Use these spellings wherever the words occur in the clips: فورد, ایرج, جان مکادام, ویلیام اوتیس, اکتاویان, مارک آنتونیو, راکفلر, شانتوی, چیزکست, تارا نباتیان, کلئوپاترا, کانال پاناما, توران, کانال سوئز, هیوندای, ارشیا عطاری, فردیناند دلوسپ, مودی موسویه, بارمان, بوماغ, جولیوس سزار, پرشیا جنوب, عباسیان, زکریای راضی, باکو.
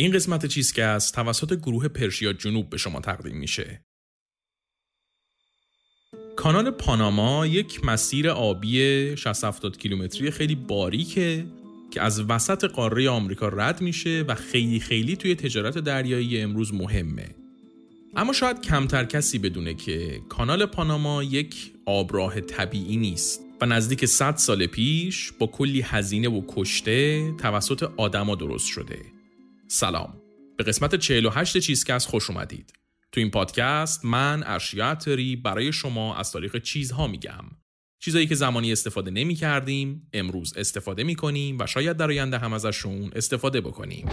این قسمت چیزکست توسط گروه پرشیا جنوب به شما تقدیم میشه. کانال پاناما یک مسیر آبی 60-70 کیلومتری خیلی باریکه که از وسط قاره آمریکا رد میشه و خیلی توی تجارت دریایی امروز مهمه. اما شاید کمتر کسی بدونه که کانال پاناما یک آبراه طبیعی نیست و نزدیک 100 سال پیش با کلی هزینه و کشته توسط آدما درست شده. سلام. به قسمت 48 چیزکست خوش اومدید. تو این پادکست من ارشیا عطاری برای شما از تاریخ چیزها میگم. چیزایی که زمانی استفاده نمی‌کردیم، امروز استفاده می‌کنیم و شاید در آینده هم ازشون استفاده بکنیم.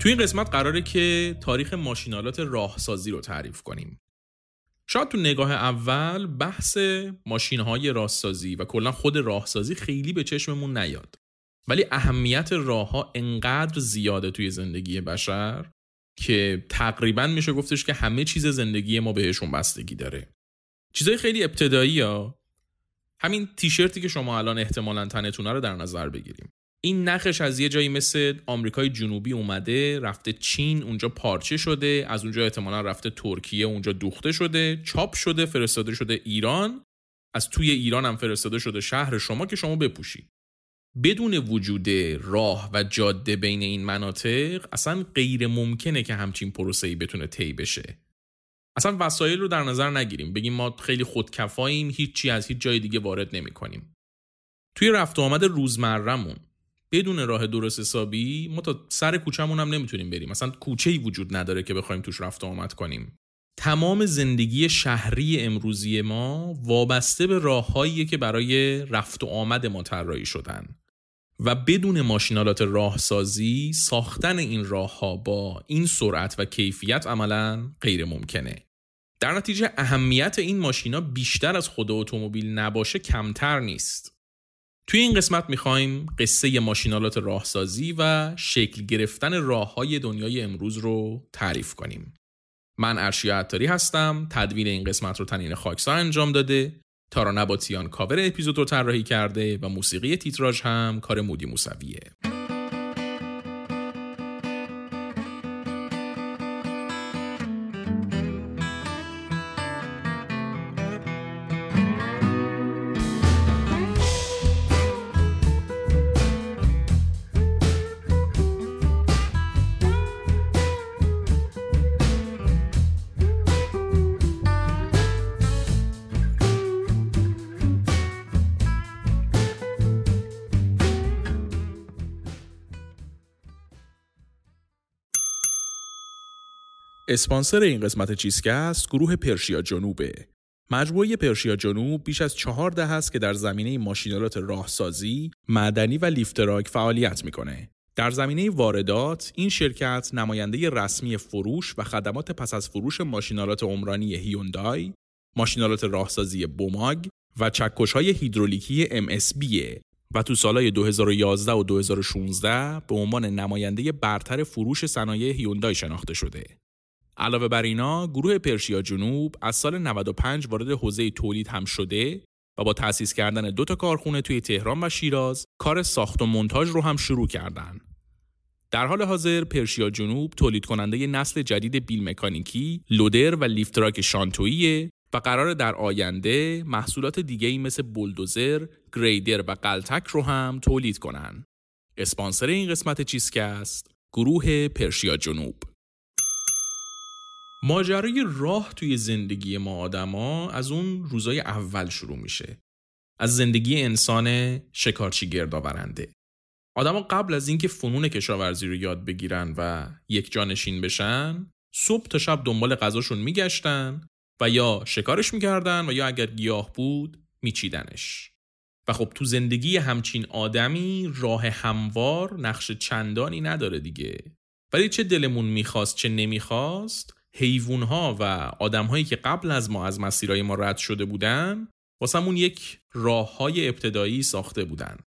تو این قسمت قراره که تاریخ ماشینالات راهسازی رو تعریف کنیم. شاید تو نگاه اول بحث ماشین‌های راهسازی و کلا خود راهسازی خیلی به چشممون نیاد. ولی اهمیت راه‌ها انقدر زیاده توی زندگی بشر که تقریباً میشه گفتش که همه چیز زندگی ما بهشون بستگی داره. چیزای خیلی ابتدایی‌ها، همین تیشرتی که شما الان احتمالاً تنتونه رو در نظر بگیریم. این نخش از یه جایی مثل آمریکای جنوبی اومده، رفته چین، اونجا پارچه شده، از اونجا احتمالاً رفته ترکیه، اونجا دوخته شده، چاپ شده، فرستاده شده ایران، از توی ایران هم فرستاده شده شهر شما که شما بپوشید. بدون وجود راه و جاده بین این مناطق اصلا غیر ممکنه که همچین پروسه‌ای بتونه طی بشه. اصلا وسایل رو در نظر نگیریم، بگیم ما خیلی خودکفاییم، هیچی از هیچ جای دیگه وارد نمی‌کنیم. توی رفت و آمد روزمرهمون بدون راه درست حسابی ما تا سر کوچه‌مون هم نمیتونیم بریم. مثلا کوچه‌ای وجود نداره که بخوایم توش رفت و آمد کنیم. تمام زندگی شهری امروزی ما وابسته به راه‌هایی که برای رفت و آمد ما طراحی شدن و بدون ماشینالات راهسازی ساختن این راه‌ها با این سرعت و کیفیت عملاً غیر ممکنه. در نتیجه اهمیت این ماشینا بیشتر از خود اتومبیل نباشه کمتر نیست. توی این قسمت میخوایم قصه ماشینالات راهسازی و شکل گرفتن راه‌های دنیای امروز رو تعریف کنیم. من ارشیا عطاری هستم، تدوین این قسمت رو طنین خاکسا انجام داده، تارا نباتیان کاور اپیزود رو طراحی کرده و موسیقی تیتراژ هم کار مودی موسویه. اسپانسر این قسمت چیزکست گروه پرشیا جنوبه. مجموعه پرشیا جنوب بیش از 4 دهه است که در زمینه ماشینالات راهسازی، معدنی و لیفتراک فعالیت میکنه. در زمینه واردات، این شرکت نماینده رسمی فروش و خدمات پس از فروش ماشینالات عمرانی هیوندای، ماشینالات راهسازی بوماغ و چکش‌های هیدرولیکی ام اس بیه و تو سالهای 2011 و 2016 به عنوان نماینده برتر فروش صنایع هیوندای شناخته شده. علاوه بر اینا، گروه پرشیا جنوب از سال 95 وارد حوزه تولید هم شده و با تأسیس کردن 2 کارخونه توی تهران و شیراز، کار ساخت و مونتاژ رو هم شروع کردن. در حال حاضر پرشیا جنوب تولید کننده نسل جدید بیل مکانیکی، لودر و لیفتراک شانتوییه و قراره در آینده محصولات دیگه‌ای مثل بولدوزر، گریدر و قلتک رو هم تولید کنن. اسپانسر این قسمت چیزکست گروه پرشیا جنوب. ماجرای راه توی زندگی ما آدما از اون روزای اول شروع میشه. از زندگی انسان شکارچی گردآورنده. آدما قبل از اینکه فنون کشاورزی رو یاد بگیرن و یک جانشین بشن، صبح تا شب دنبال غذاشون میگشتن و یا شکارش میکردن و یا اگر گیاه بود میچیدنش. و خب تو زندگی همچین آدمی راه هموار نقش چندانی نداره دیگه. ولی چه دلمون میخواست چه نمیخواست، حیوان‌ها و آدم‌هایی که قبل از ما از مسیرهای ما رد شده بودن واسمون یک راه‌های ابتدایی ساخته بودن.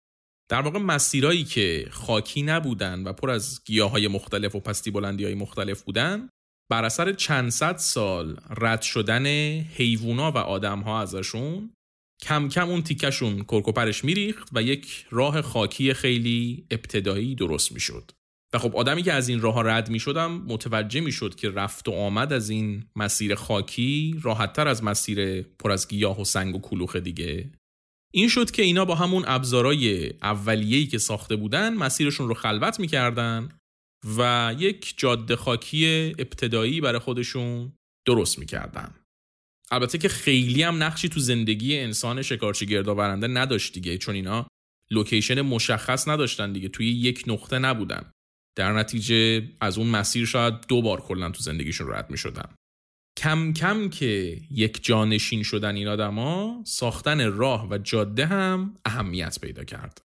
در واقع مسیرایی که خاکی نبودن و پر از گیاهای مختلف و پستی بلندی‌های مختلف بودن، بر اثر چند صد سال رد شدن حیوونا و آدم‌ها ازشون کم کم اون تیکشون کرکوپرش میریخت و یک راه خاکی خیلی ابتدایی درست میشد. و خب آدمی که از این راه رد میشدم متوجه میشد که رفت و آمد از این مسیر خاکی راحت‌تر از مسیر پر از گیاه و سنگ و کلوخ دیگه. این شد که اینا با همون ابزارهای اولیه‌ای که ساخته بودن مسیرشون رو خلوت می‌کردن و یک جاده خاکی ابتدایی برای خودشون درست می‌کردن. البته که خیلی هم نقشی تو زندگی انسان شکارچی گردآورنده نداشت دیگه، چون اینا لوکیشن مشخص نداشتن دیگه، توی یک نقطه نبودن. در نتیجه از اون مسیر شاید 2 بار کلاً تو زندگیشون رد می‌شدن. کم کم که یک جانشین شدن این آدم‌ها، ساختن راه و جاده هم اهمیت پیدا کرد.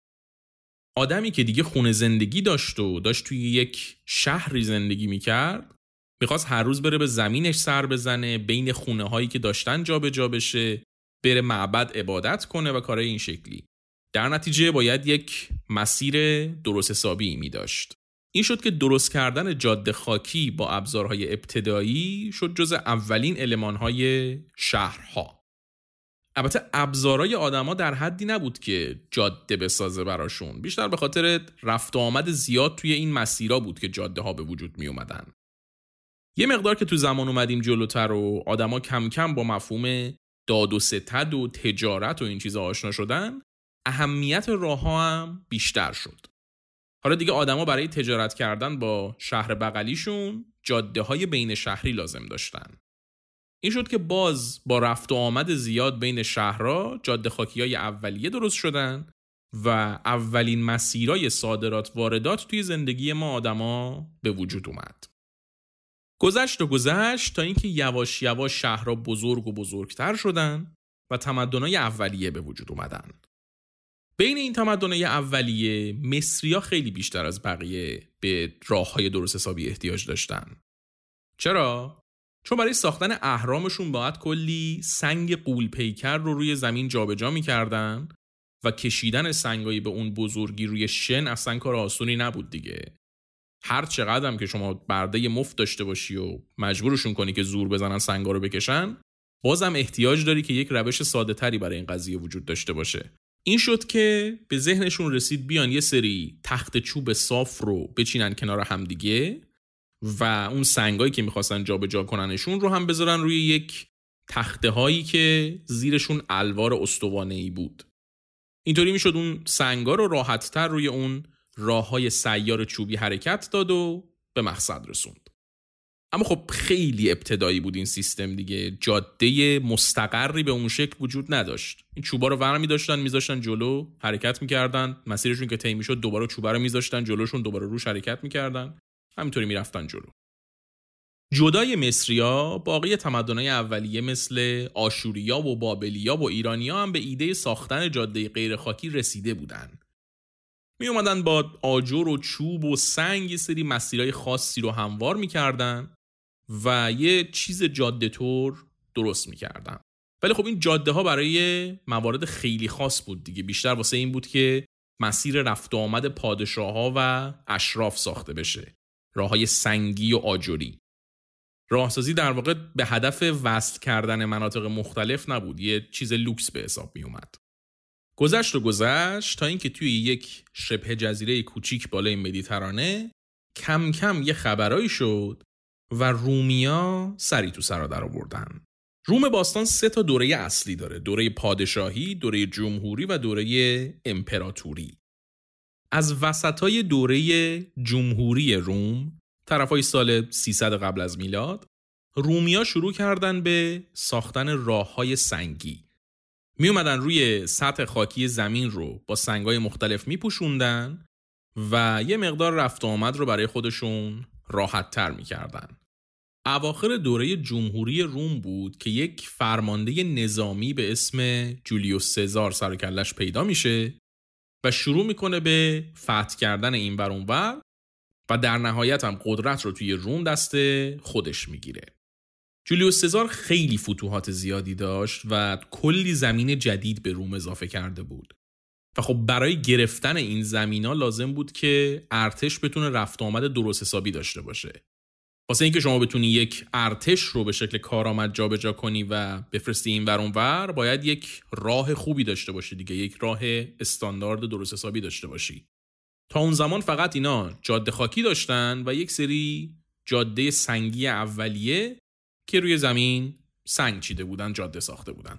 آدمی که دیگه خونه زندگی داشت و داشت توی یک شهری زندگی می‌کرد، می‌خواست هر روز بره به زمینش سر بزنه، بین خونه‌هایی که داشتن جابجا بشه، بره معبد عبادت کنه و کارهای این شکلی. در نتیجه باید یک مسیر درست حسابی می‌داشت. این شد که درست کردن جاده خاکی با ابزارهای ابتدایی شد جز اولین المان‌های شهرها. البته ابزارهای آدم‌ها در حدی نبود که جاده بسازه براشون، بیشتر به خاطر رفت و آمد زیاد توی این مسیرها بود که جاده‌ها به وجود می اومدن. یه مقدار که تو زمان اومدیم جلوتر و آدم‌ها کم کم با مفهوم داد و ستد و تجارت و این چیزا آشنا شدن، اهمیت راه‌ها هم بیشتر شد. حالا دیگه آدما برای تجارت کردن با شهر بغلیشون جاده‌های بین شهری لازم داشتن. این شد که باز با رفت و آمد زیاد بین شهرها جاده خاکی‌های اولیه درست شدن و اولین مسیرهای صادرات واردات توی زندگی ما آدما به وجود اومد. گذشت تا اینکه یواش یواش شهرها بزرگ و بزرگتر شدن و تمدن‌های اولیه به وجود اومدن. بین این تمدن‌های اولیه مصری‌ها خیلی بیشتر از بقیه به راه‌های درست حسابی احتیاج داشتن. چرا؟ چون برای ساختن اهرامشون باید کلی سنگ غول پیکر رو روی زمین جابجا می‌کردن و کشیدن سنگایی به اون بزرگی روی شن اصلا کار آسونی نبود دیگه. هر چقدر هم که شما برده مفت داشته باشی و مجبورشون کنی که زور بزنن سنگا رو بکشن، بازم احتیاج داری که یک روش ساده‌تری برای این قضیه وجود داشته باشه. این شد که به ذهنشون رسید بیان یه سری تخت چوب صاف رو بچینن کنار همدیگه و اون سنگایی که میخواستن جابجا کننشون رو هم بذارن روی یک تخته هایی که زیرشون الوار استوانه‌ای بود. اینطوری میشد اون سنگا رو راحت‌تر روی اون راه‌های سیار چوبی حرکت داد و به مقصد رسوند. اما خب خیلی ابتدایی بود این سیستم دیگه، جاده مستقری به اون شکل وجود نداشت. این چوبا رو ور می‌داشتن، می‌ذاشتن جلو، حرکت می‌کردن، مسیرشون که طی می‌شد دوباره چوبا رو می‌ذاشتن جلوشون، دوباره روش حرکت می‌کردن، همینطوری می‌رفتن جلو. جدای مصری‌ها، باقی تمدن‌های اولیه مثل آشوریا و بابلیا و ایرانیا هم به ایده ساختن جاده غیرخاکی رسیده بودن. میومدن با آجر و چوب و سنگ سری مسیرهای خاصی رو هموار می‌کردن و یه چیز جاده تور درست می‌کردن. ولی خب این جاده‌ها برای موارد خیلی خاص بود دیگه، بیشتر واسه این بود که مسیر رفت و آمد پادشاه‌ها و اشراف ساخته بشه. راه‌های سنگی و آجری. راهسازی در واقع به هدف وصل کردن مناطق مختلف نبود، یه چیز لوکس به حساب میومد. گذشت تا اینکه توی یک شبه جزیره کوچیک بالای مدیترانه کم کم یه خبرایی شد و رومیا سری تو سرا در آوردن. روم باستان 3 دوره اصلی داره: دوره پادشاهی، دوره جمهوری و دوره امپراتوری. از وسطای دوره جمهوری روم، طرفای سال 300 قبل از میلاد، رومیا شروع کردن به ساختن راه‌های سنگی. می اومدن روی سطح خاکی زمین رو با سنگای مختلف می پوشوندن و یه مقدار رفت آمد رو برای خودشون راحت تر می کردن. اواخر دوره جمهوری روم بود که یک فرمانده نظامی به اسم جولیوس سزار سر و کله‌اش پیدا میشه و شروع میکنه به فتح کردن این ور اون ور و در نهایت هم قدرت رو توی روم دست خودش میگیره. جولیوس سزار خیلی فتوحات زیادی داشت و کلی زمین جدید به روم اضافه کرده بود و خب برای گرفتن این زمینا لازم بود که ارتش بتونه رفت آمد درست حسابی داشته باشه. واسه اینکه شما بتونی یک ارتش رو به شکل کارآمد جابجا کنی و بفرستی این ور اون ور، باید یک راه خوبی داشته باشی دیگه، یک راه استاندارد درست حسابی داشته باشی. تا اون زمان فقط اینا جاده خاکی داشتن و یک سری جاده سنگی اولیه که روی زمین سنگ چیده بودن، جاده ساخته بودن.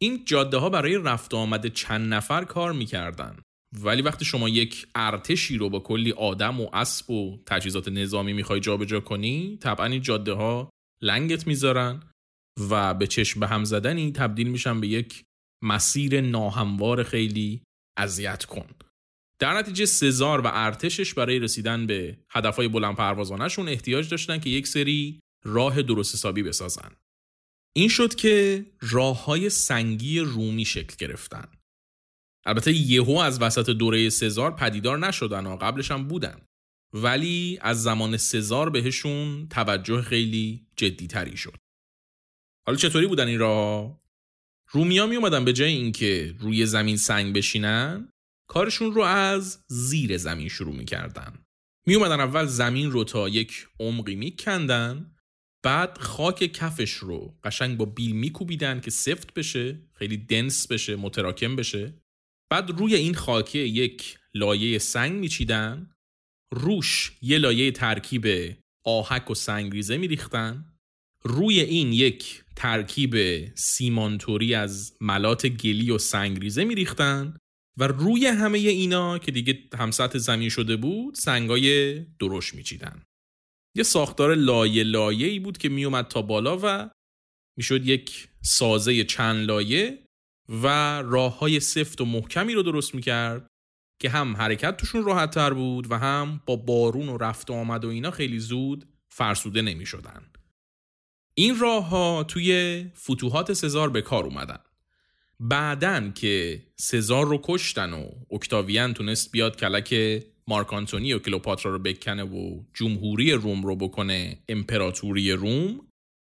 این جاده ها برای رفت آمد چند نفر کار میکردن، ولی وقتی شما یک ارتشی رو با کلی آدم و اسب و تجهیزات نظامی میخوای جابجا کنی، طبعا این جاده ها لنگت میذارن و به چشم به هم زدنی تبدیل میشن به یک مسیر ناهموار خیلی اذیت کن. در نتیجه سزار و ارتشش برای رسیدن به هدفهای بلندپروازانه‌شون احتیاج داشتن که یک سری راه درست حسابی بسازن. این شد که راه‌های سنگی رومی شکل گرفتن. البته یهو از وسط دوره سزار پدیدار نشدن و قبلش هم بودن، ولی از زمان سزار بهشون توجه خیلی جدی‌تری شد. حالا چطوری بودن این راه‌ها؟ رومی‌ها می‌اومدن به جای اینکه روی زمین سنگ بشینن، کارشون رو از زیر زمین شروع می‌کردن. می‌اومدن اول زمین رو تا یک عمقی می‌کندن، بعد خاک کفش رو قشنگ با بیل میکوبیدن که سفت بشه، خیلی دنس بشه، متراکم بشه. بعد روی این خاکه یک لایه سنگ میچیدن، روش یه لایه ترکیب آهک و سنگریزه میریختن، روی این یک ترکیب سیمانتوری از ملات گلی و سنگریزه میریختن و روی همه اینا که دیگه همسطح زمین شده بود سنگای درشت میچیدن. یه ساختار لایه لایه‌ای بود که میومد تا بالا و میشد یک سازه چند لایه و راه‌های سفت و محکمی رو درست میکرد که هم حرکت توشون راحت‌تر بود و هم با بارون و رفت و آمد و اینا خیلی زود فرسوده نمیشدن. این راه‌ها توی فتوحات سزار به کار اومدن. بعدن که سزار رو کشتن و اکتاویان تونست بیاد کلک مارک آنتونیو کلئوپاترا رو بکنه و جمهوری روم رو بکنه امپراتوری روم،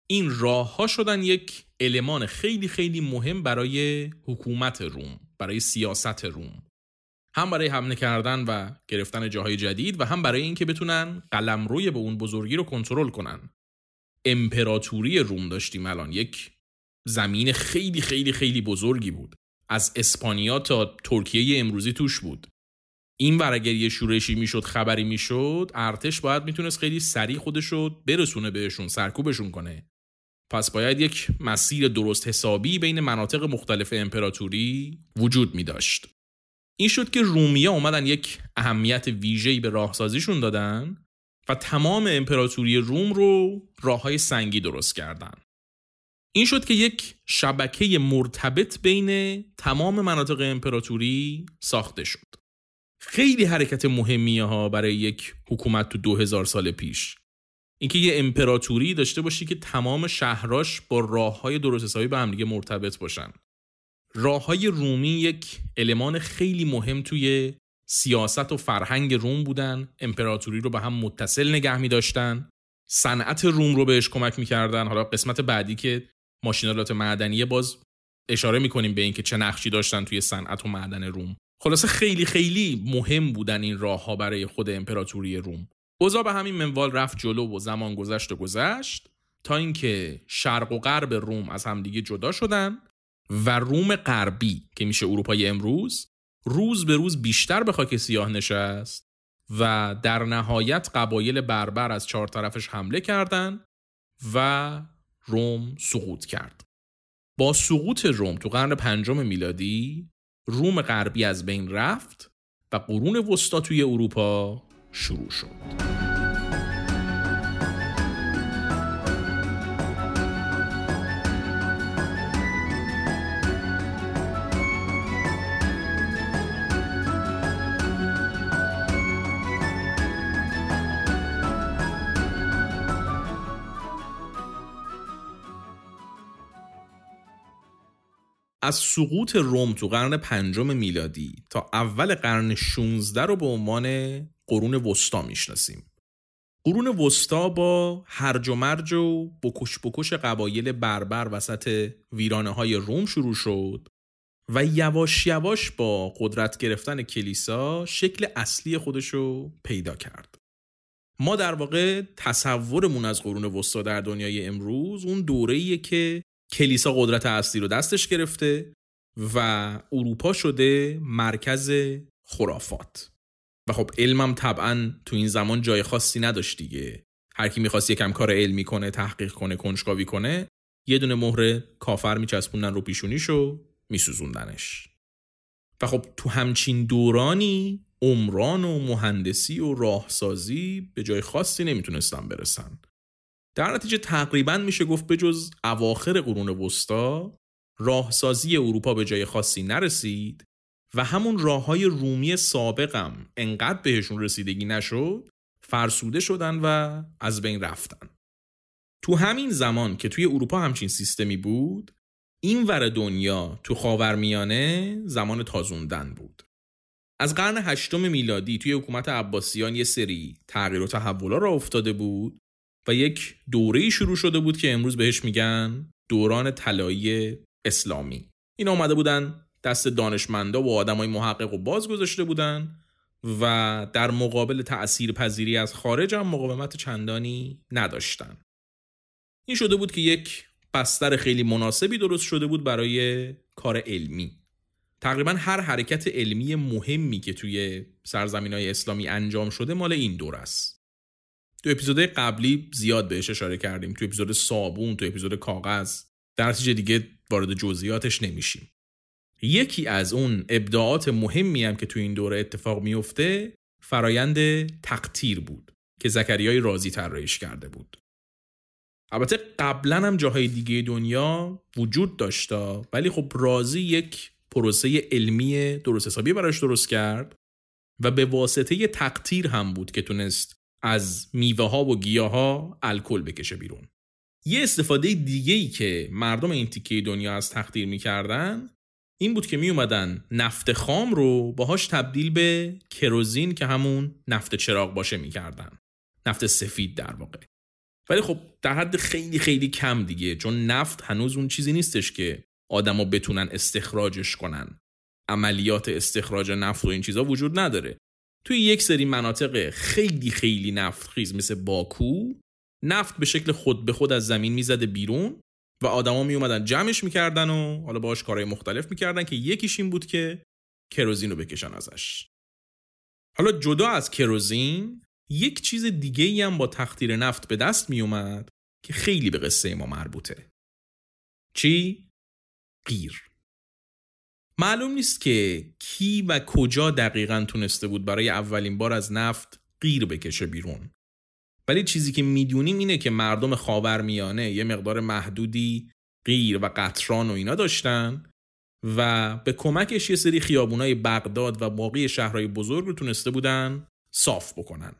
این راه‌ها شدن یک المان خیلی خیلی مهم برای حکومت روم، برای سیاست روم، هم برای حمله کردن و گرفتن جاهای جدید و هم برای اینکه بتونن قلمروی به اون بزرگی رو کنترل کنن. امپراتوری روم داشتیم الان، یک زمین خیلی خیلی خیلی بزرگی بود، از اسپانیا تا ترکیه امروزی توش بود. این ور اگر یه شورشی میشد، خبری میشد، ارتش باید میتونست خیلی سریع خودش رو برسونه بهشون، سرکوبشون کنه. پس باید یک مسیر درست حسابی بین مناطق مختلف امپراتوری وجود میداشت. این شد که رومیا اومدن یک اهمیت ویژه‌ای به راهسازیشون دادن و تمام امپراتوری روم رو راه‌های سنگی درست کردن. این شد که یک شبکه مرتبط بین تمام مناطق امپراتوری ساخته شد. خیلی حرکت مهمیه ها برای یک حکومت تو 2000 سال پیش، اینکه یه امپراتوری داشته باشی که تمام شهراش با راه‌های درست حسابی به هم دیگه مرتبط باشن. راه‌های رومی یک المان خیلی مهم توی سیاست و فرهنگ روم بودن، امپراتوری رو به هم متصل نگه می‌داشتن، صنعت روم رو بهش کمک می‌کردن. حالا قسمت بعدی که ماشینالات معدنیه باز اشاره می‌کنیم به اینکه چه نقشی داشتن توی صنعت و معدن روم. خلاصه خیلی خیلی مهم بودن این راه‌ها برای خود امپراتوری روم. اوضاع به همین منوال رفت جلو و زمان گذشت تا اینکه شرق و غرب روم از همدیگه جدا شدن و روم غربی که میشه اروپای امروز روز به روز بیشتر به خاک سیاه نشست و در نهایت قبایل بربر از چهار طرفش حمله کردند و روم سقوط کرد. با سقوط روم تو قرن پنجم میلادی روم غربی از بین رفت و قرون وسطا توی اروپا شروع شد. از سقوط روم تو قرن پنجم میلادی تا اول قرن 16 رو به عنوان قرون وسطا میشناسیم. قرون وسطا با هرج و مرج و بکش بکش قبایل بربر وسط ویرانه‌های روم شروع شد و یواش یواش با قدرت گرفتن کلیسا شکل اصلی خودشو پیدا کرد. ما در واقع تصورمون از قرون وسطا در دنیای امروز اون دوره‌ایه که کلیسا قدرت اصلی رو دستش گرفته و اروپا شده مرکز خرافات. و خب علمم طبعاً تو این زمان جای خاصی نداشت دیگه. هر کی می‌خواست یکم کار علمی کنه، تحقیق کنه، کنجکاوی کنه، یه دونه مهر کافر می‌چسبوندن رو پیشونیشو می‌سوزوندنش. و خب تو همچین دورانی عمران و مهندسی و راهسازی به جای خاصی نمیتونستن برسن. در نتیجه تقریباً میشه گفت به جز اواخر قرون وسطا راهسازی اروپا به جای خاصی نرسید و همون راه‌های رومی سابقم انقدر بهشون رسیدگی نشد، فرسوده شدن و از بین رفتن. تو همین زمان که توی اروپا همچین سیستمی بود، این ور دنیا تو خاورمیانه زمان تازوندن بود. از قرن 8 میلادی توی حکومت عباسیان یه سری تغییر و تحولا را افتاده بود و یک دوره‌ای شروع شده بود که امروز بهش میگن دوران طلایی اسلامی. اینا اومده بودن دست دانشمندا و آدمای محقق و باز گذاشته بودن و در مقابل تأثیرپذیری از خارج هم مقاومت چندانی نداشتن. این شده بود که یک بستر خیلی مناسبی درست شده بود برای کار علمی. تقریبا هر حرکت علمی مهمی که توی سرزمین‌های اسلامی انجام شده مال این دوره است. تو اپیزودهای قبلی زیاد بهش اشاره کردیم، تو اپیزود صابون، تو اپیزود کاغذ، در نتیجه دیگه وارد جزئیاتش نمیشیم. یکی از اون ابداعات مهمی هم که تو این دوره اتفاق میفته فرایند تقطیر بود که زکریای راضی طراحیش کرده بود. البته قبلا هم جاهای دیگه دنیا وجود داشت، ولی خب راضی یک پروسه علمی درست حسابی براش درست کرد و به واسطه یه تقطیر هم بود که تونست از میوه ها و گیاه ها الکل بکشه بیرون. یه استفاده دیگه‌ای که مردم این تیکه دنیا از تقطیر می‌کردن این بود که میومدن نفت خام رو باهاش تبدیل به کروزین که همون نفت چراغ باشه می‌کردن. نفت سفید در واقع. ولی خب در حد خیلی خیلی کم دیگه، چون نفت هنوز اون چیزی نیستش که آدما بتونن استخراجش کنن. عملیات استخراج نفت و این چیزا وجود نداره. توی یک سری مناطق خیلی خیلی نفت خیز مثل باکو، نفت به شکل خود به خود از زمین میزده بیرون و آدما میومدن جمعش میکردن و حالا باهاش کارهای مختلف میکردن که یکیش این بود که کروزین رو بکشن ازش. حالا جدا از کروزین، یک چیز دیگه‌ای هم با تقطیر نفت به دست میومد که خیلی به قصه ما مربوطه. چی؟ قیر. معلوم نیست که کی و کجا دقیقاً تونسته بود برای اولین بار از نفت قیر بکشه بیرون، ولی چیزی که میدونیم اینه که مردم خاورمیانه یه مقدار محدودی قیر و قطران و اینا داشتن و به کمکش یه سری خیابونای بغداد و باقی شهرهای بزرگ رو تونسته بودن صاف بکنن.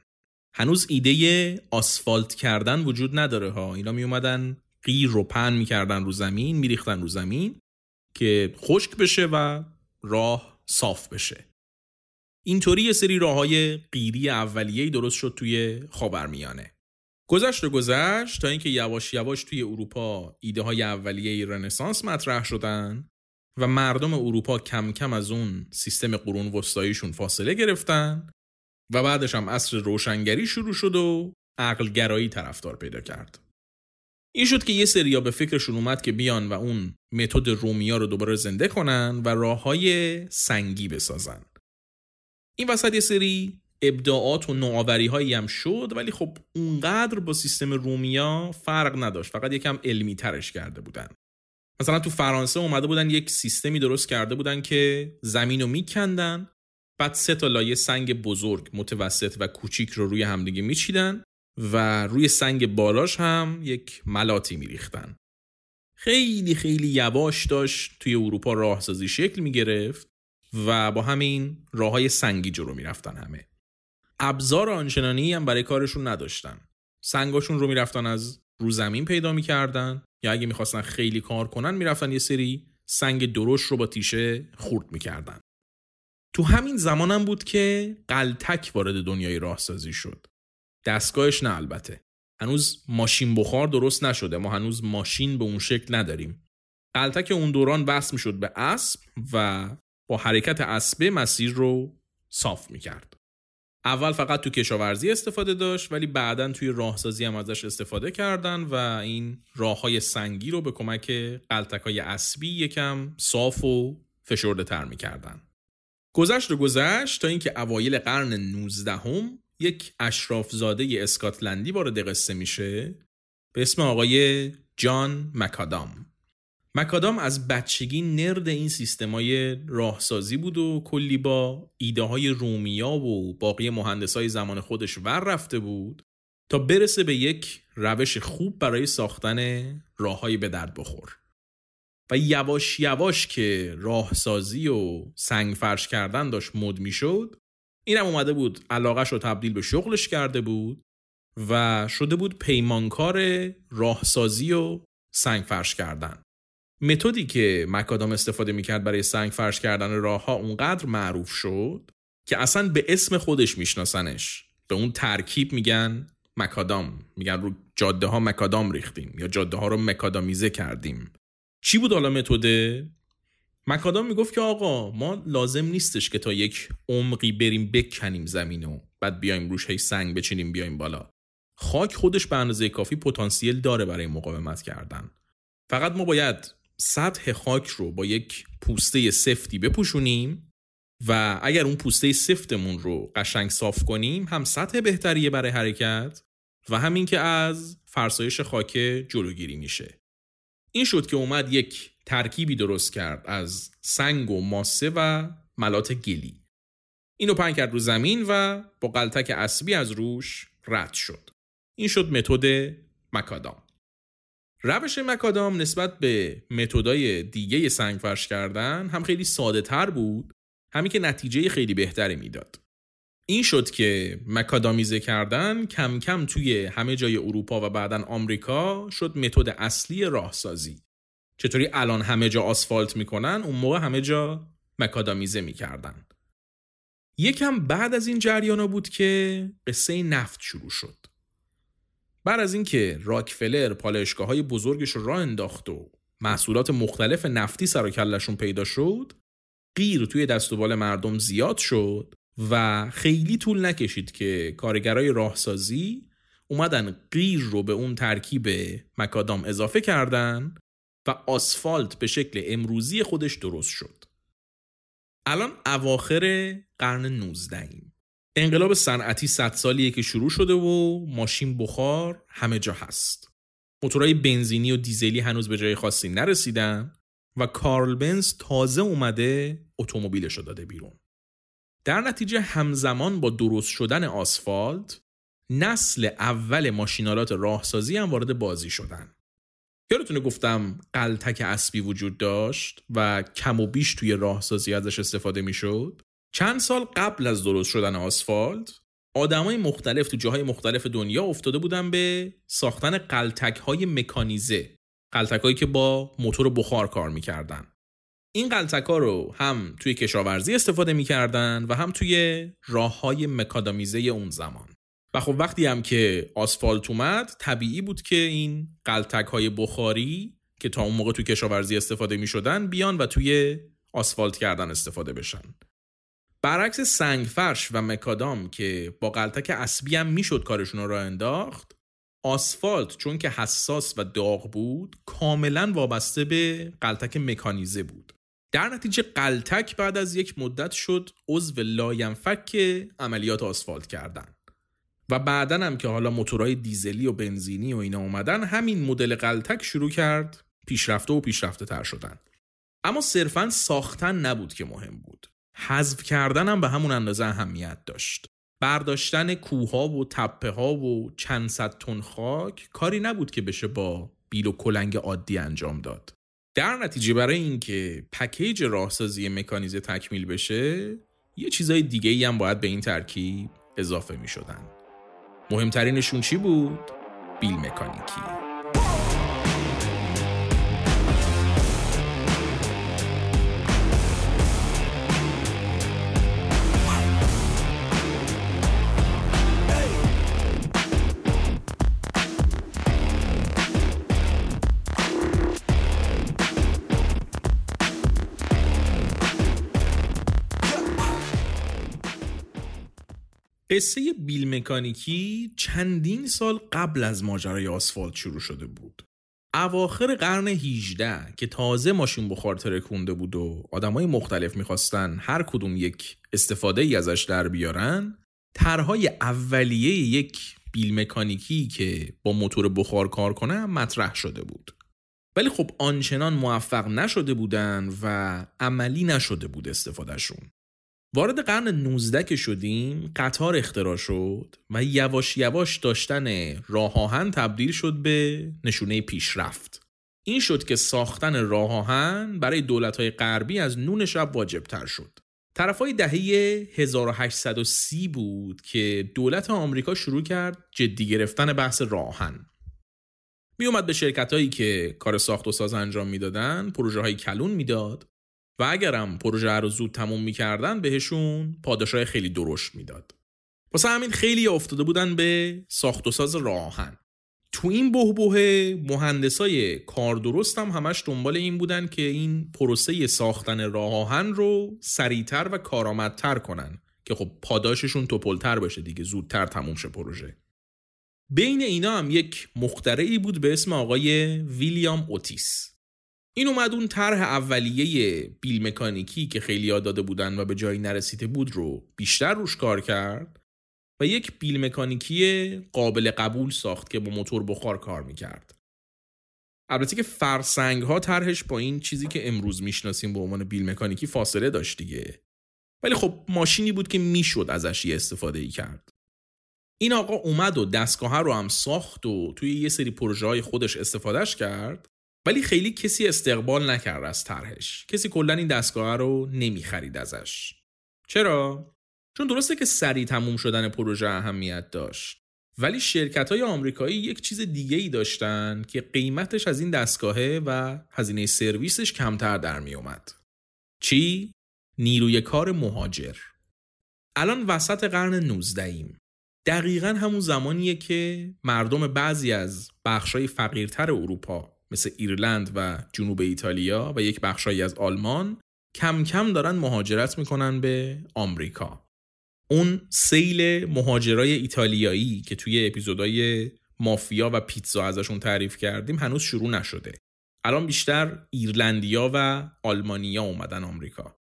هنوز ایده آسفالت کردن وجود نداره ها، اینا می اومدن قیر رو پهن میکردن رو زمین، میریختن رو زمین که خشک بشه و راه صاف بشه. اینطوری یه سری راه‌های قیری اولیه‌ای درست شد توی خاورمیانه. گذشت تا اینکه یواش یواش توی اروپا ایده‌های اولیه رنسانس مطرح شدن و مردم اروپا کم کم از اون سیستم قرون وسطاییشون فاصله گرفتن و بعدش هم عصر روشنگری شروع شد و عقل‌گرایی طرفدار پیدا کرد. این شد که یه سریا به فکرشون اومد که بیان و اون متد رومیا رو دوباره زنده کنن و راه‌های سنگی بسازن. این وسط یه سری ابداعات و نوآوری‌هایی هم شد، ولی خب اونقدر با سیستم رومیا فرق نداشت، فقط یکم علمی ترش کرده بودن. مثلا تو فرانسه اومده بودن یک سیستمی درست کرده بودن که زمین رو میکندن، بعد 3 لایه سنگ بزرگ، متوسط و کوچیک رو روی همدیگه میچیدن و روی سنگ بالاش هم یک ملاطی میریختن. خیلی خیلی یواش داشت توی اروپا راهسازی شکل میگرفت و با همین راه‌های سنگی جلو می‌رفتن. همه ابزار آنچنانی هم برای کارشون نداشتن، سنگاشون رو می‌رفتن از رو زمین پیدا می‌کردن، یا اگه می‌خواستن خیلی کار کنن می‌رفتن یه سری سنگ درشت رو با تیشه خورد می‌کردن. تو همین زمانم بود که قلتک وارد دنیای راهسازی شد. دستگاهش نه البته. هنوز ماشین بخار درست نشده، ما هنوز ماشین به اون شکل نداریم. قلتک اون دوران وصل میشد به اسب و با حرکت اسبه مسیر رو صاف میکرد. اول فقط تو کشاورزی استفاده داشت، ولی بعداً توی راهسازی هم ازش استفاده کردن و این راه‌های سنگی رو به کمک قلتک‌های اسبی یکم صاف و فشرده‌تر می‌کردن. گذشت تا اینکه اوایل قرن 19 یک اشرافزاده اسکاتلندی وارد قصه میشه به اسم آقای جان مکادام. مکادام از بچگی نرد این سیستمای راهسازی بود و کلی با ایده های رومیا و باقی مهندسای زمان خودش ور رفته بود تا برسه به یک روش خوب برای ساختن راه‌های به درد بخور. و یواش یواش که راهسازی و سنگ فرش کردن داشت مد میشد، اینم اومده بود علاقه‌شو تبدیل به شغلش کرده بود و شده بود پیمانکار راهسازی و سنگ فرش کردن. متدی که مکادام استفاده میکرد برای سنگ فرش کردن راهها اونقدر معروف شد که اصلا به اسم خودش میشناسنش. به اون ترکیب میگن مکادام، میگن رو جاده ها مکادام ریختیم یا جاده ها رو مکادامیزه کردیم. چی بود حالا متده؟ مکادام میگفت که آقا ما لازم نیستش که تا یک عمقی بریم بکنیم زمینو بعد بیایم روش هی سنگ بچینیم بیایم بالا. خاک خودش به اندازه کافی پتانسیل داره برای مقاومت کردن. فقط ما باید سطح خاک رو با یک پوسته سفتی بپوشونیم و اگر اون پوسته سفتمون رو قشنگ صاف کنیم هم سطح بهتریه برای حرکت و همین که از فرسایش خاک جلوگیری میشه. این شد که اومد یک ترکیبی درست کرد از سنگ و ماسه و ملات گلی. اینو پهن کرد رو زمین و با قلتک اسبی از روش رد شد. این شد متد مکادام. روش مکادام نسبت به متدای دیگه سنگ فرش کردن هم خیلی ساده تر بود، همین که نتیجه خیلی بهتری میداد. این شد که مکادامیزه کردن کم کم توی همه جای اروپا و بعداً آمریکا شد متد اصلی راهسازی. چطوری الان همه جا آسفالت میکنن، اون موقع همه جا مکادامیزه میکردن. یکم بعد از این جریانا بود که قصه نفت شروع شد. بعد از اینکه راکفلر پالایشگاه‌های بزرگش رو راه انداخت و محصولات مختلف نفتی سر و کله‌شون پیدا شد، غیر توی دست و بال مردم زیاد شد و خیلی طول نکشید که کارگرای راهسازی اومدن غیر رو به اون ترکیب مکادام اضافه کردن و آسفالت به شکل امروزی خودش درست شد. الان اواخر قرن 19 انقلاب صنعتی 100 سالیه که شروع شده و ماشین بخار همه جا هست. موتورهای بنزینی و دیزلی هنوز به جای خاصی نرسیدن و کارل بنز تازه اومده اتومبیلش رو داده بیرون. در نتیجه همزمان با درست شدن آسفالت، نسل اول ماشینالات راهسازی هم وارد بازی شدن. یادتونه گفتم قلتک اسبی وجود داشت و کم و بیش توی راهسازی ازش استفاده می‌شد. چند سال قبل از درست شدن آسفالت، آدمای مختلف تو جاهای مختلف دنیا افتاده بودن به ساختن قلتک‌های مکانیزه، قلتک‌هایی که با موتور بخار کار می‌کردن. این قلتک‌ها رو هم توی کشاورزی استفاده می‌کردن و هم توی راه‌های مکادامیزه اون زمان. و خب وقتی هم که آسفالت اومد، طبیعی بود که این قلتک‌های بخاری که تا اون موقع توی کشاورزی استفاده می‌شدن، بیان و توی آسفالت کردن استفاده بشن. برعکس سنگ فرش و مکادام که با قلتک اسبی هم میشد کارشون رو انداخت، آسفالت چون که حساس و داغ بود کاملا وابسته به قلتک مکانیزه بود. در نتیجه قلتک بعد از یک مدت شد عضو لاینفک عملیات آسفالت کردن و بعدن هم که حالا موتورهای دیزلی و بنزینی و اینا اومدن، همین مدل قلتک شروع کرد پیشرفته تر شدن. اما صرفا ساختن نبود که مهم بود، حذف کردن هم به همون اندازه اهمیت داشت. برداشتن کوه‌ها و تپه‌ها و چند صد تن خاک کاری نبود که بشه با بیل و کلنگ عادی انجام داد. در نتیجه برای اینکه پکیج راهسازی مکانیزه تکمیل بشه، یه چیزای دیگه‌ای هم باید به این ترکیب اضافه می‌شدن. مهمترینشون چی بود؟ بیل مکانیکی. قصه بیل مکانیکی چندین سال قبل از ماجرای آسفالت شروع شده بود. اواخر قرن 18 که تازه ماشین بخار ترکونده بود و آدمای مختلف می‌خواستن هر کدوم یک استفاده‌ای ازش در بیارن، طرح‌های اولیه یک بیل مکانیکی که با موتور بخار کار کنه مطرح شده بود. ولی خب آنچنان موفق نشده بودن و عملی نشده بود استفادهشون. وارد قرن 19 که شدیم، قطار اختراع شد و یواش یواش داشتن راه آهن تبدیل شد به نشونه پیشرفت. این شد که ساختن راه آهن برای دولت‌های غربی از نون شب واجب‌تر شد. طرفای دهه 1830 بود که دولت آمریکا شروع کرد جدی گرفتن بحث راه آهن. می اومد به شرکت‌هایی که کار ساخت و ساز انجام میدادن، پروژه‌های کلون میداد و اگرم پروژه رو زود تموم می‌کردن بهشون پاداشای خیلی درشت میداد. واسه همین خیلی افتاده بودن به ساخت و ساز راه آهن. تو این بحبوحه مهندسای کار درست هم همش دنبال این بودن که این پروسه ساختن راه آهن رو سریع‌تر و کارآمدتر کنن که خب پاداششون توپل‌تر بشه دیگه، زودتر تموم شه پروژه. بین اینا هم یک مخترعی بود به اسم آقای ویلیام اوتیس. این اومد اون طرح اولیه بیل مکانیکی که خیلی ها داده بودن و به جایی نرسیده بود رو بیشتر روش کار کرد و یک بیل مکانیکی قابل قبول ساخت که با موتور بخار کار میکرد. البته که فرسنگ ها طرحش با این چیزی که امروز میشناسیم به عنوان بیل مکانیکی فاصله داشت دیگه، ولی خب ماشینی بود که میشد ازش یه استفاده ای کرد. این آقا اومد و دستگاه رو هم ساخت و توی یه سری پروژه‌های خودش استفادهش کرد، ولی خیلی کسی استقبال نکرد از طرحش. کسی کلاً این دستگاه رو نمی‌خرید ازش. چرا؟ چون درسته که سریع تموم شدن پروژه اهمیت داشت، ولی شرکت‌های آمریکایی یک چیز دیگه‌ای داشتن که قیمتش از این دستگاه و هزینه سرویسش کمتر در میومد. چی؟ نیروی کار مهاجر. الان وسط قرن 19ایم. دقیقاً همون زمانیه که مردم بعضی از بخشای فقیرتر اروپا مثل ایرلند و جنوب ایتالیا و یک بخشایی از آلمان کم کم دارن مهاجرت میکنن به آمریکا. اون سیل مهاجرای ایتالیایی که توی اپیزودهای مافیا و پیتزا ازشون تعریف کردیم هنوز شروع نشده. الان بیشتر ایرلندیا و آلمانیا اومدن آمریکا.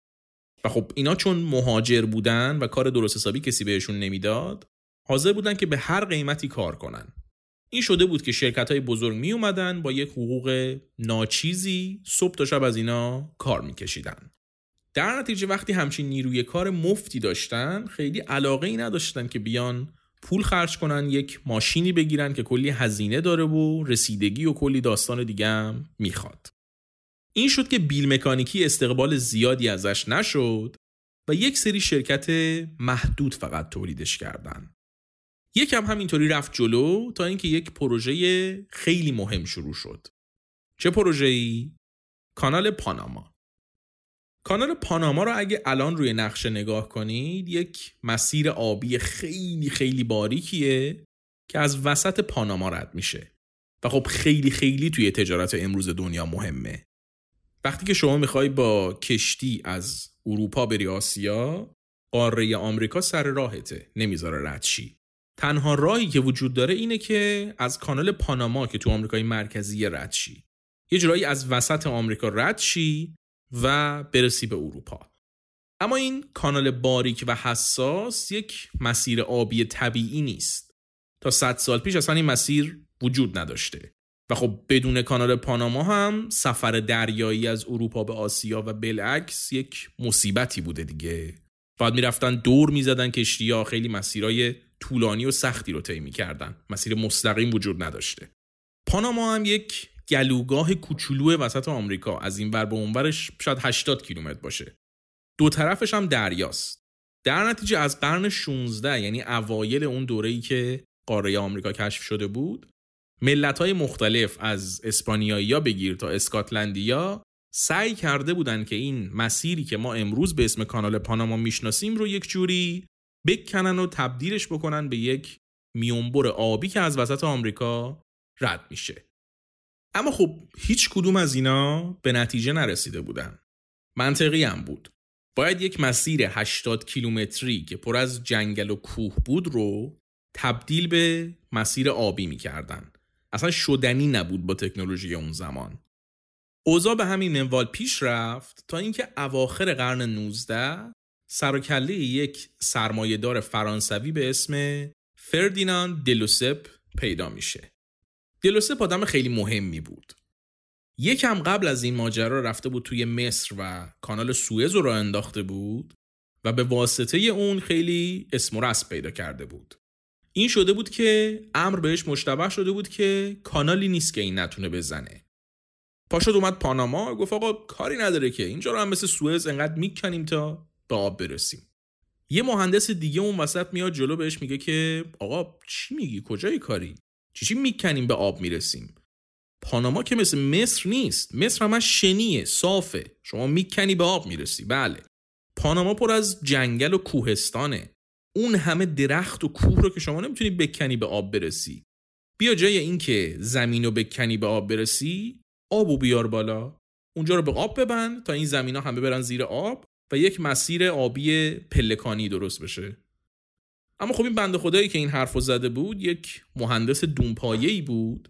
و خب اینا چون مهاجر بودن و کار درست حسابی کسی بهشون نمیداد، حاضر بودن که به هر قیمتی کار کنن. این شده بود که شرکت‌های بزرگ می اومدن با یک حقوق ناچیزی صبح تا شب از اینا کار می‌کشیدن. در نتیجه وقتی همچین نیروی کار مفتی داشتن، خیلی علاقه‌ای نداشتن که بیان پول خرج کنن یک ماشینی بگیرن که کلی هزینه داره و رسیدگی و کلی داستان دیگه هم می‌خواد. این شد که بیل مکانیکی استقبال زیادی ازش نشد و یک سری شرکت محدود فقط تولیدش کردن. یکم همینطوری رفت جلو تا اینکه یک پروژه خیلی مهم شروع شد. چه پروژه‌ای؟ کانال پاناما. کانال پاناما رو اگه الان روی نقشه نگاه کنید، یک مسیر آبی خیلی خیلی باریکیه که از وسط پاناما رد میشه. و خب خیلی خیلی توی تجارت امروز دنیا مهمه. وقتی که شما میخوای با کشتی از اروپا بری آسیا، قاره آمریکا سر راهته، نمیذاره رد شی. تنها راهی که وجود داره اینه که از کانال پاناما که تو آمریکای مرکزی رد شی. یه جورایی از وسط آمریکا رد شی و برسی به اروپا. اما این کانال باریک و حساس یک مسیر آبی طبیعی نیست. تا 100 سال پیش اصلا این مسیر وجود نداشته. و خب بدون کانال پاناما هم سفر دریایی از اروپا به آسیا و بالعکس یک مصیبتی بوده دیگه. بعد میرفتن دور میزدن کشتی‌ها، خیلی مسیرای طولانی و سختی رو طی می‌کردن. مسیر مستقیم وجود نداشته. پاناما هم یک گلوگاه کوچولو وسط آمریکا، از این ور به اون ورش شاید 80 کیلومتر باشه. دو طرفش هم دریاست. در نتیجه از قرن 16، یعنی اوایل اون دوره‌ای که قاره آمریکا کشف شده بود، ملت‌های مختلف از اسپانیایی‌ها بگیر تا اسکاتلندی‌ها سعی کرده بودن که این مسیری که ما امروز به اسم کانال پاناما میشناسیم رو یک جوری بکنن و تبدیلش بکنن به یک میانبر آبی که از وسط آمریکا رد میشه. اما خب هیچ کدوم از اینا به نتیجه نرسیده بودن. منطقی هم بود. باید یک مسیر 80 کیلومتری که پر از جنگل و کوه بود رو تبدیل به مسیر آبی می‌کردن. اصلا شدنی نبود با تکنولوژی اون زمان. اوضاع به همین منوال پیش رفت تا اینکه اواخر قرن 19 سر و کله یک سرمایه‌دار فرانسوی به اسم فردیناند دلوسپ پیدا میشه. دلوسپ آدم خیلی مهمی بود. یکم قبل از این ماجرا رفته بود توی مصر و کانال سوئز رو راه انداخته بود و به واسطه اون خیلی اسم و رسم پیدا کرده بود. این شده بود که امر بهش مشتبه شده بود که کانالی نیست که این نتونه بزنه. پاشد اومد پاناما، گفت آقا کاری نداره که اینجا رو هم مثل سوئز انقدر میکنیم تا به آب برسیم. یه مهندس دیگه اون وسط میاد جلو بهش میگه که آقا چی میگی، کجای کاری، چی میکنیم به آب میرسیم؟ پاناما که مثل مصر نیست، مصر همه شنیه، صافه، شما میکنی به آب میرسی. بله، پاناما پر از جنگل و کوهستانه، اون همه درخت و کوه رو که شما نمیتونی بکنی به آب برسی. بیا جای این که زمین رو بکنی به آب برسی، آب رو بیار بالا، اونجا رو به آب ببند تا این زمین ها همه برن زیر آب و یک مسیر آبی پلکانی درست بشه. اما خب این بنده خدایی که این حرفو زده بود یک مهندس دونپایه‌ای بود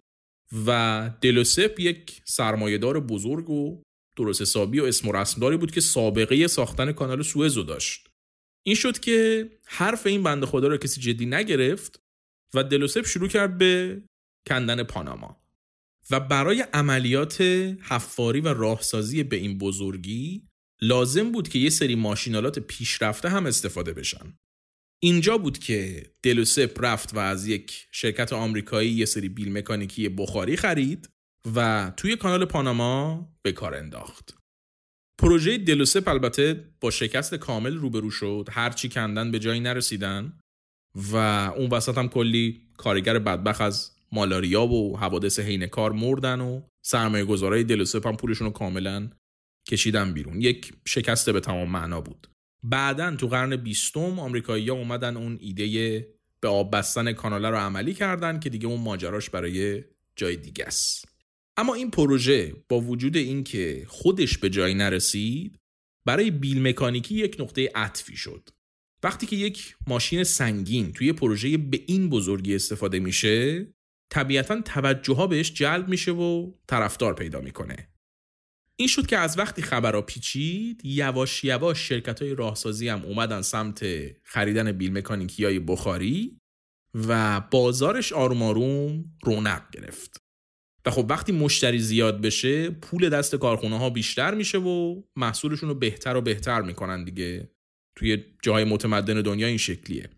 و دلوسپ یک سرمایه‌دار بزرگ و درست حسابی و اسم و رسمداری بود که سابقه ساختن کانال سوئز رو داشت. این شد که حرف این بنده خدا رو کسی جدی نگرفت و دلوسپ شروع کرد به کندن پاناما و برای عملیات حفاری و راهسازی به این بزرگی لازم بود که یه سری ماشینالات پیشرفته هم استفاده بشن. اینجا بود که دلوسپ رفت و از یک شرکت آمریکایی یه سری بیل مکانیکی بخاری خرید و توی کانال پاناما به کار انداخت. پروژه دلوسپ البته با شکست کامل روبرو شد، هرچی کندن به جایی نرسیدن و اون وسط هم کلی کارگر بدبخت از مالاریا و حوادث حین کار مردن و سرمایه گذارای دلوسپ هم پولشون رو کاملا کشیدن بیرون. یک شکست به تمام معنا بود. بعدن تو قرن 20 آمریکایی‌ها اومدن اون ایده به آب بستن کانال رو عملی کردن که دیگه اون ماجراش برای جای دیگه است. اما این پروژه با وجود اینکه خودش به جایی نرسید، برای بیل مکانیکی یک نقطه عطفی شد. وقتی که یک ماشین سنگین توی پروژه به این بزرگی استفاده میشه، طبیعتاً توجه‌ها بهش جلب میشه و طرفدار پیدا میکنه. این شد که از وقتی خبرها پیچید، یواش یواش شرکت‌های راهسازی هم اومدن سمت خریدن بیل مکانیکی‌های بخاری و بازارش آروم آروم رونق گرفت. و خب وقتی مشتری زیاد بشه، پول دست کارخونه‌ها بیشتر میشه و محصولشون رو بهتر و بهتر میکنن دیگه. توی جای متمدن دنیا این شکلیه.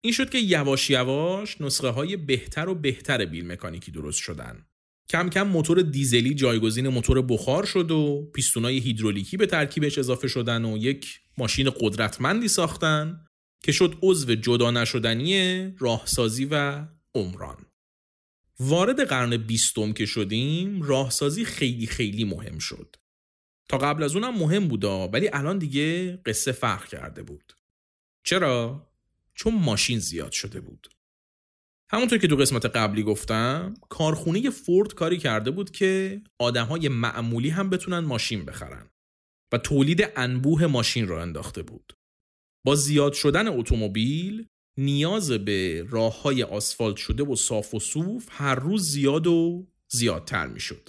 این شد که یواش یواش نسخه‌های بهتر و بهتر بیل مکانیکی درست شدن. کم کم موتور دیزلی جایگزین موتور بخار شد و پیستونای هیدرولیکی به ترکیبش اضافه شدن و یک ماشین قدرتمندی ساختن که شد عضو جدا نشدنی راهسازی و عمران. وارد قرن 20 که شدیم، راهسازی خیلی خیلی مهم شد. تا قبل از اونم مهم بودا، ولی الان دیگه قصه فرق کرده بود. چرا؟ چون ماشین زیاد شده بود. همونطور که تو قسمت قبلی گفتم، کارخونه فورد کاری کرده بود که آدم‌های معمولی هم بتونن ماشین بخرن و تولید انبوه ماشین را انداخته بود. با زیاد شدن اتومبیل، نیاز به راه‌های آسفالت شده و صاف و صوف هر روز زیاد و زیادتر می‌شد.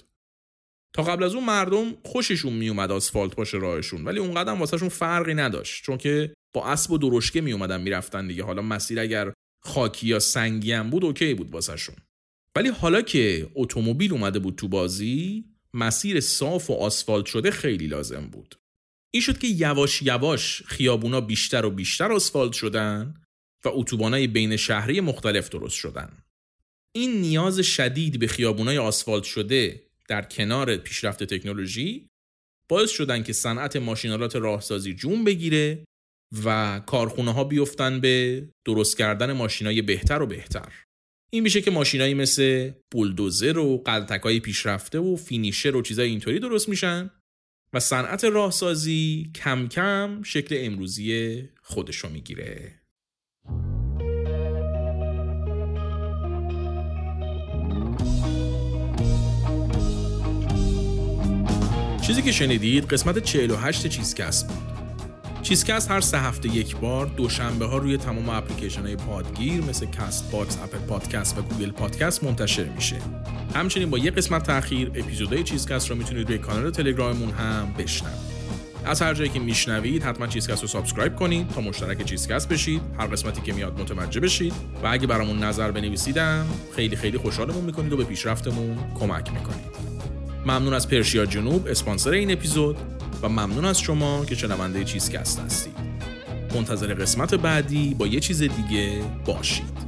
تا قبل از اون مردم خوششون میومد آسفالت باشه راهشون، ولی اون قدم واسهشون فرقی نداشت، چون که با اسب و درشکه میومدن میرفتن دیگه. حالا مسیر اگر خاکی یا سنگی هم بود اوکی بود واسه شون. ولی حالا که اتومبیل اومده بود تو بازی، مسیر صاف و آسفالت شده خیلی لازم بود. این شد که یواش یواش خیابونا بیشتر و بیشتر آسفالت شدن و اتوبانای بین شهری مختلف درست شدن. این نیاز شدید به خیابونای آسفالت شده در کنار پیشرفت تکنولوژی باعث شدن که صنعت ماشینالات راهسازی جون بگیره و کارخونه‌ها بیفتن به درست کردن ماشینای بهتر و بهتر. این میشه که ماشینایی مثل بولدوزر و قلتکای پیشرفته و فینیشر و چیزای اینطوری درست میشن و صنعت راهسازی کم کم شکل امروزی خودشو میگیره. چیزی که شنیدید قسمت 48 چیزکست بود. چیزکست هر 3 هفته یک بار دوشنبه ها روی تمام اپلیکیشن‌های پادگیر مثل کست باکس، اپل پادکست و گوگل پادکست منتشر میشه. همچنین با 1 قسمت تأخیر اپیزودهای چیزکست رو میتونید روی کانال تلگراممون هم بشنوید. از هر جایی که میشنوید حتما چیزکست رو سابسکرایب کنید تا مشترک چیزکست بشید، هر قسمتی که میاد متوجه بشید و اگه برامون نظر بنویسیدم خیلی خیلی خوشحالمون میکنید و به پیشرفتمون کمک میکنید. ممنون از پرشیا جنوب اسپانسر این اپیزود و ممنون از شما که شنونده چیزکست هستید. منتظر قسمت بعدی با یه چیز دیگه باشید.